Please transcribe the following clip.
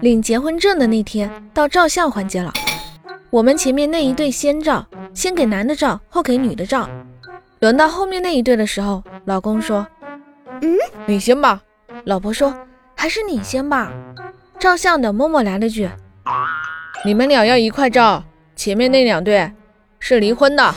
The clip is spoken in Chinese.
领结婚证的那天到照相环节了，我们前面那一对先照，先给男的照，后给女的照。轮到后面那一对的时候，老公说：“你先吧。”老婆说：“还是你先吧。”照相的默默来了句：“你们俩要一块照，前面那两对是离婚的。”